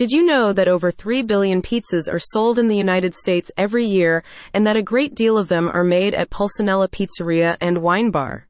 Did you know that over 3 billion pizzas are sold in the United States every year, and that a great deal of them are made at Pulcinella Pizzeria and Wine Bar?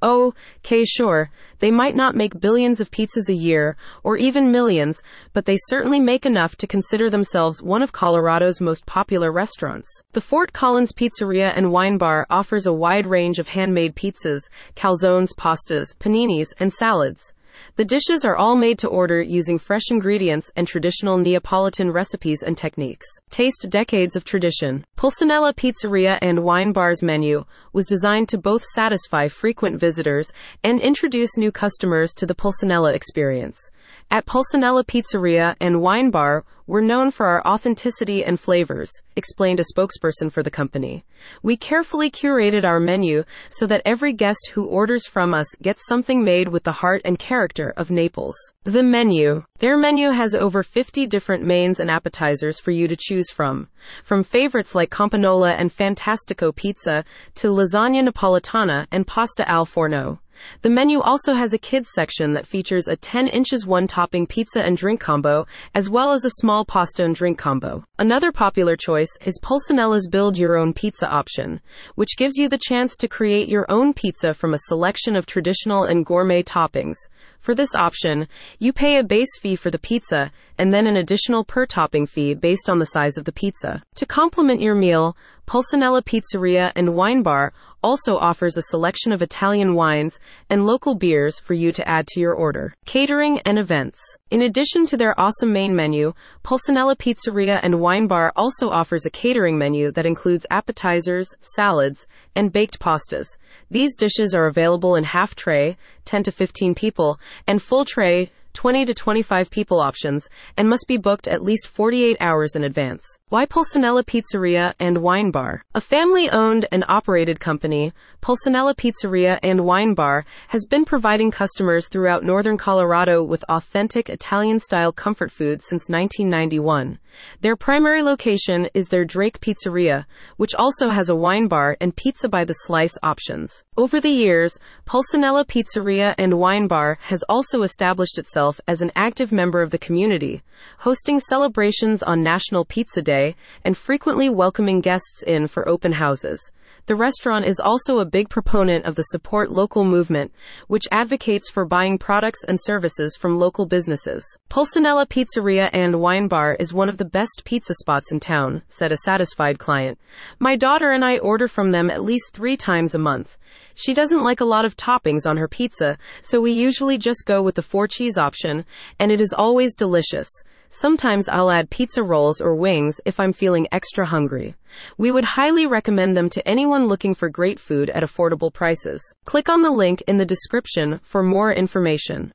Oh, okay, sure, they might not make billions of pizzas a year, or even millions, but they certainly make enough to consider themselves one of Colorado's most popular restaurants. The Fort Collins Pizzeria and Wine Bar offers a wide range of handmade pizzas, calzones, pastas, paninis, and salads. The dishes are all made to order using fresh ingredients and traditional Neapolitan recipes and techniques. Taste decades of tradition. Pulcinella Pizzeria and Wine Bar's menu was designed to both satisfy frequent visitors and introduce new customers to the Pulcinella experience. At Pulcinella Pizzeria and Wine Bar, we're known for our authenticity and flavors, explained a spokesperson for the company. We carefully curated our menu so that every guest who orders from us gets something made with the heart and character of Naples. The menu. Their menu has over 50 different mains and appetizers for you to choose from. From favorites like Campagnola and Fantastico Pizza to Lasagna Napoletana and Pasta al Forno. The menu also has a kids section that features a 10 inches one-topping pizza and drink combo, as well as a small pasta and drink combo. Another popular choice is Pulcinella's build-your-own pizza option, which gives you the chance to create your own pizza from a selection of traditional and gourmet toppings. For this option, you pay a base fee for the pizza, and then an additional per-topping fee based on the size of the pizza. To complement your meal, Pulcinella Pizzeria and Wine Bar also offers a selection of Italian wines and local beers for you to add to your order. Catering and events. In addition to their awesome main menu, Pulcinella Pizzeria and Wine Bar also offers a catering menu that includes appetizers, salads, and baked pastas. These dishes are available in half tray, 10 to 15 people, and full tray, 20 to 25 people options, and must be booked at least 48 hours in advance. Why Pulcinella Pizzeria and Wine Bar? A family-owned and operated company, Pulcinella Pizzeria and Wine Bar has been providing customers throughout northern Colorado with authentic Italian-style comfort food since 1991. Their primary location is their Drake Pizzeria, which also has a wine bar and pizza by the slice options. Over the years, Pulcinella Pizzeria and Wine Bar has also established itself as an active member of the community, hosting celebrations on National Pizza Day and frequently welcoming guests in for open houses. The restaurant is also a big proponent of the Support Local movement, which advocates for buying products and services from local businesses. Pulcinella Pizzeria and Wine Bar is one of the best pizza spots in town, said a satisfied client. My daughter and I order from them at least 3 times a month. She doesn't like a lot of toppings on her pizza, so we usually just go with the 4 cheese option, and it is always delicious. Sometimes I'll add pizza rolls or wings if I'm feeling extra hungry. We would highly recommend them to anyone looking for great food at affordable prices. Click on the link in the description for more information.